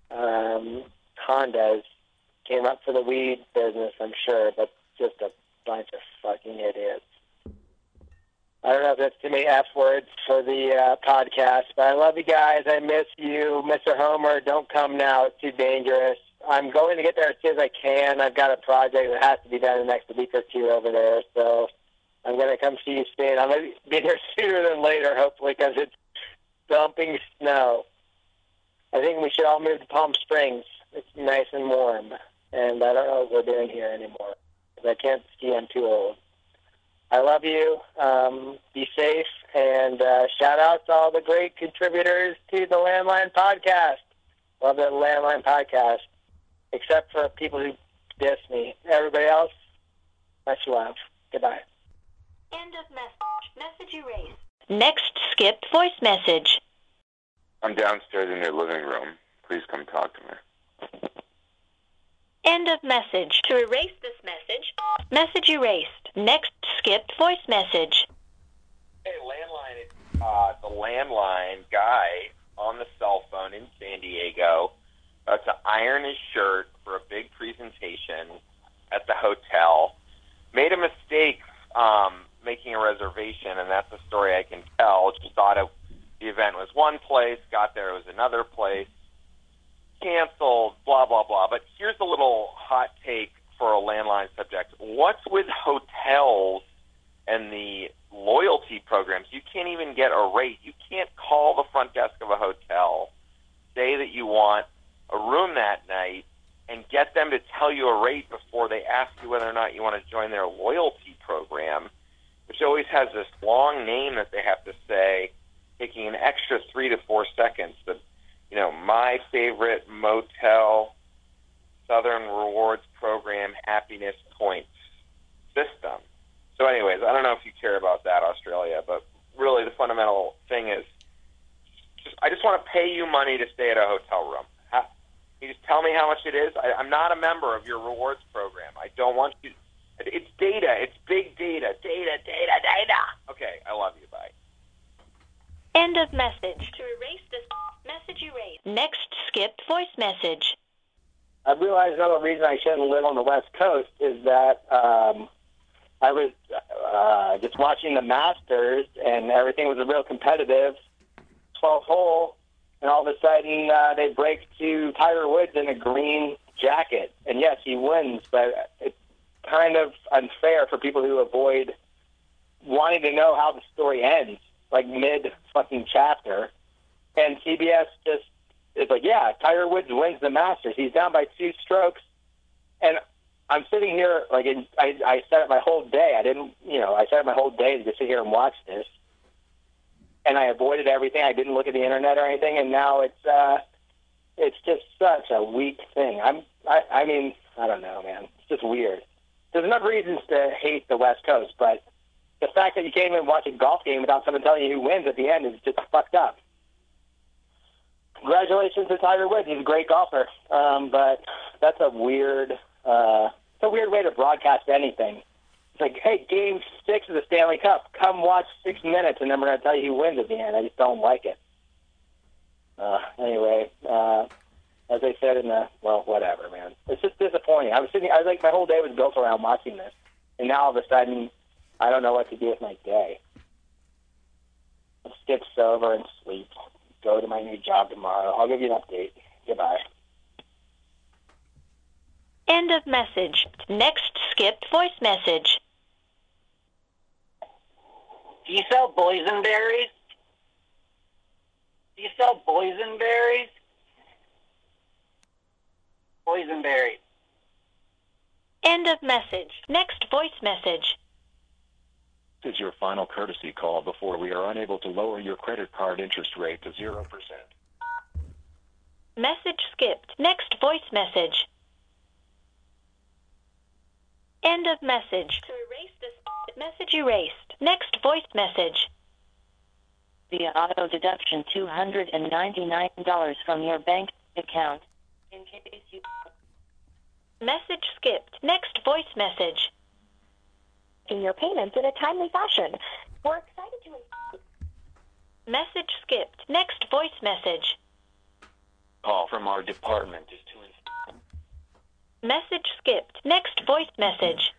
um, Hondas. Came up for the weed business, I'm sure, but just a bunch of fucking idiots. I don't know if that's too many F words for the uh, podcast, but I love you guys. I miss you. Mister Homer, don't come now. It's too dangerous. I'm going to get there as soon as I can. I've got a project that has to be done in the next week or two over there, so I'm going to come see you soon. I'm going to be there sooner than later, hopefully, because it's dumping snow. I think we should all move to Palm Springs. It's nice and warm, and I don't know what we're doing here anymore because I can't ski. I'm too old. I love you. Um, be safe. And uh, shout out to all the great contributors to the Landline Podcast. Love the Landline Podcast. Except for people who diss me. Everybody else, much love. Goodbye. End of message. Message erased. Next, skip voice message. I'm downstairs in your living room. Please come talk to me. End of message. To erase this message, message erased. Next, skipped voice message. Hey, Landline, uh, the Landline guy on the cell phone in San Diego uh, to iron his shirt for a big presentation at the hotel. Made a mistake um, making a reservation, and that's a story I can tell. Just thought it, the event was one place, got there, it was another place. Canceled, blah, blah, blah. But here's a little hot take for a Landline subject. What's with hotels and the loyalty programs? You can't even get a rate. You can't call the front desk of a hotel, say that you want a room that night, and get them to tell you a rate before they ask you whether or not you want to join their loyalty program, which always has this long name that they have to say, taking an extra three to four seconds to, you know, my favorite motel, Southern Rewards Program, happiness points system. So anyways, I don't know if you care about that, Australia, but really the fundamental thing is just, I just want to pay you money to stay at a hotel room. How, you just tell me how much it is. I, I'm not a member of your rewards program. I don't want you. It's data. It's big data. Data, data, data. Okay, I love you. Bye. End End of message. To erase this message, erase. Next, skip voice message. I realized another reason I shouldn't live on the West Coast is that um, I was uh, just watching the Masters, and everything was a real competitive twelve hole, and all of a sudden uh, they break to Tiger Woods in a green jacket. And yes, he wins, but it's kind of unfair for people who avoid wanting to know how the story ends, like mid-fucking chapter. And C B S just... It's like, yeah, Tiger Woods wins the Masters. He's down by two strokes. And I'm sitting here, like, in, I, I set up my whole day. I didn't, you know, I set up my whole day to just sit here and watch this. And I avoided everything. I didn't look at the internet or anything. And now it's uh, it's just such a weak thing. I'm, I, I mean, I don't know, man. It's just weird. There's enough reasons to hate the West Coast, but the fact that you can't even watch a golf game without someone telling you who wins at the end is just fucked up. Congratulations to Tiger Woods. He's a great golfer, um, but that's a weird, uh, it's a weird way to broadcast anything. It's like, hey, Game Six of the Stanley Cup. Come watch six minutes, and then we're going to tell you who wins at the end. I just don't like it. Uh, anyway, uh, as I said in the well, whatever, man. It's just disappointing. I was sitting, I was like, my whole day was built around watching this, and now all of a sudden, I don't know what to do with my day. I skip sober and sleep. Go to my new job tomorrow. I'll give you an update. Goodbye. End of message. Next skipped voice message. Do you sell boysenberries? Do you sell boysenberries? Boysenberries. End of message. Next voice message. This is your final courtesy call before we are unable to lower your credit card interest rate to zero percent. Message skipped. Next voice message. End of message. To erase this message, erased. Next voice message. Via auto deduction two hundred ninety-nine dollars from your bank account. In case you... Message skipped. Next voice message. In your payments in a timely fashion. We're excited to... Message skipped. Next voice message. Call from our department is to... Message skipped. Next voice message.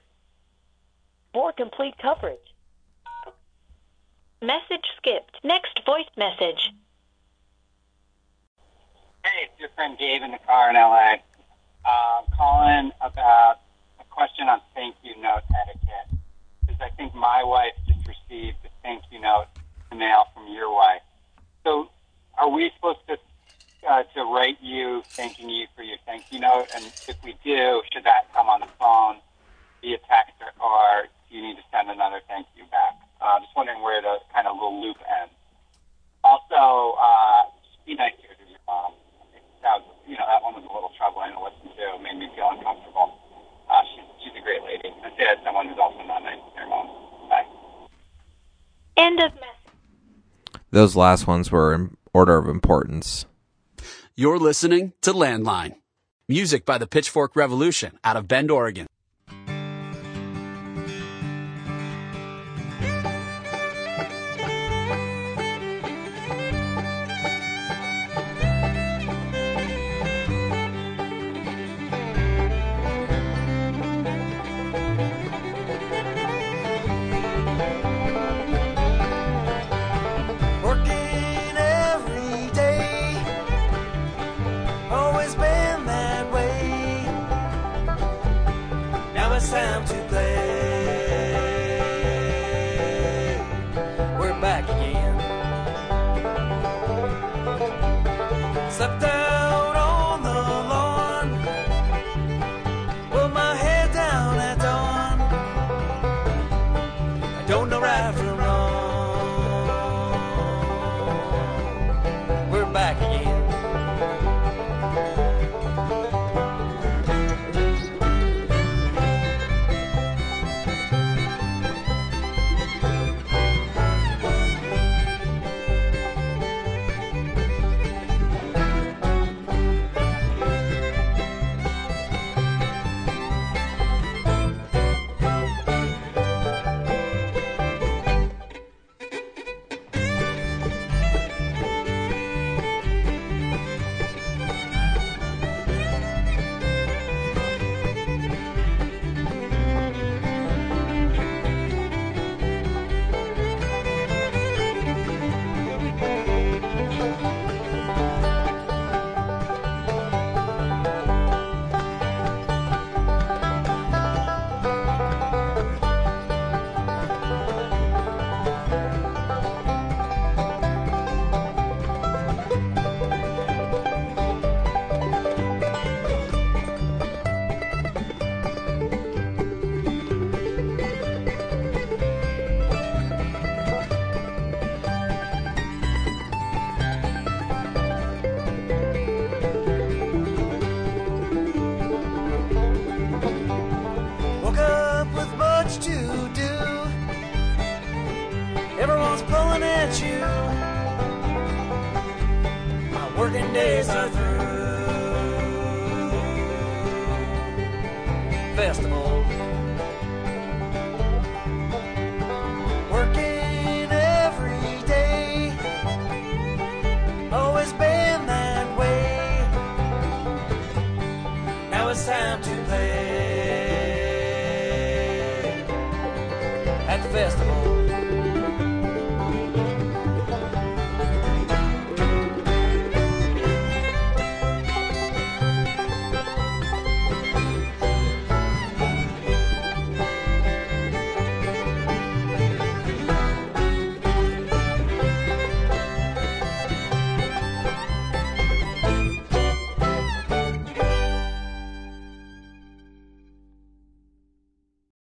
For complete coverage. Message skipped. Next voice message. Hey, it's your friend Dave in the car in L A. Uh, calling about a question on thank you note etiquette. I think my wife just received a thank you note in the mail from your wife. So are we supposed to uh, to write you thanking you for your thank you note? And if we do, should that come on the phone, via text, or, or do you need to send another thank you back? Uh, just wondering where the kind of little loop ends. Also, uh, just be nice to your mom. That was, you know, that one was a little troubling to listen to. It made me feel uncomfortable. Uh, she's, she's a great lady. I say that's someone who's also not nice to their mom. Bye. End of message. Those last ones were in order of importance. You're listening to Landline. Music by the Pitchfork Revolution out of Bend, Oregon. days are through. Festival. Working every day. Always been that way. Now it's time to play. At the festival.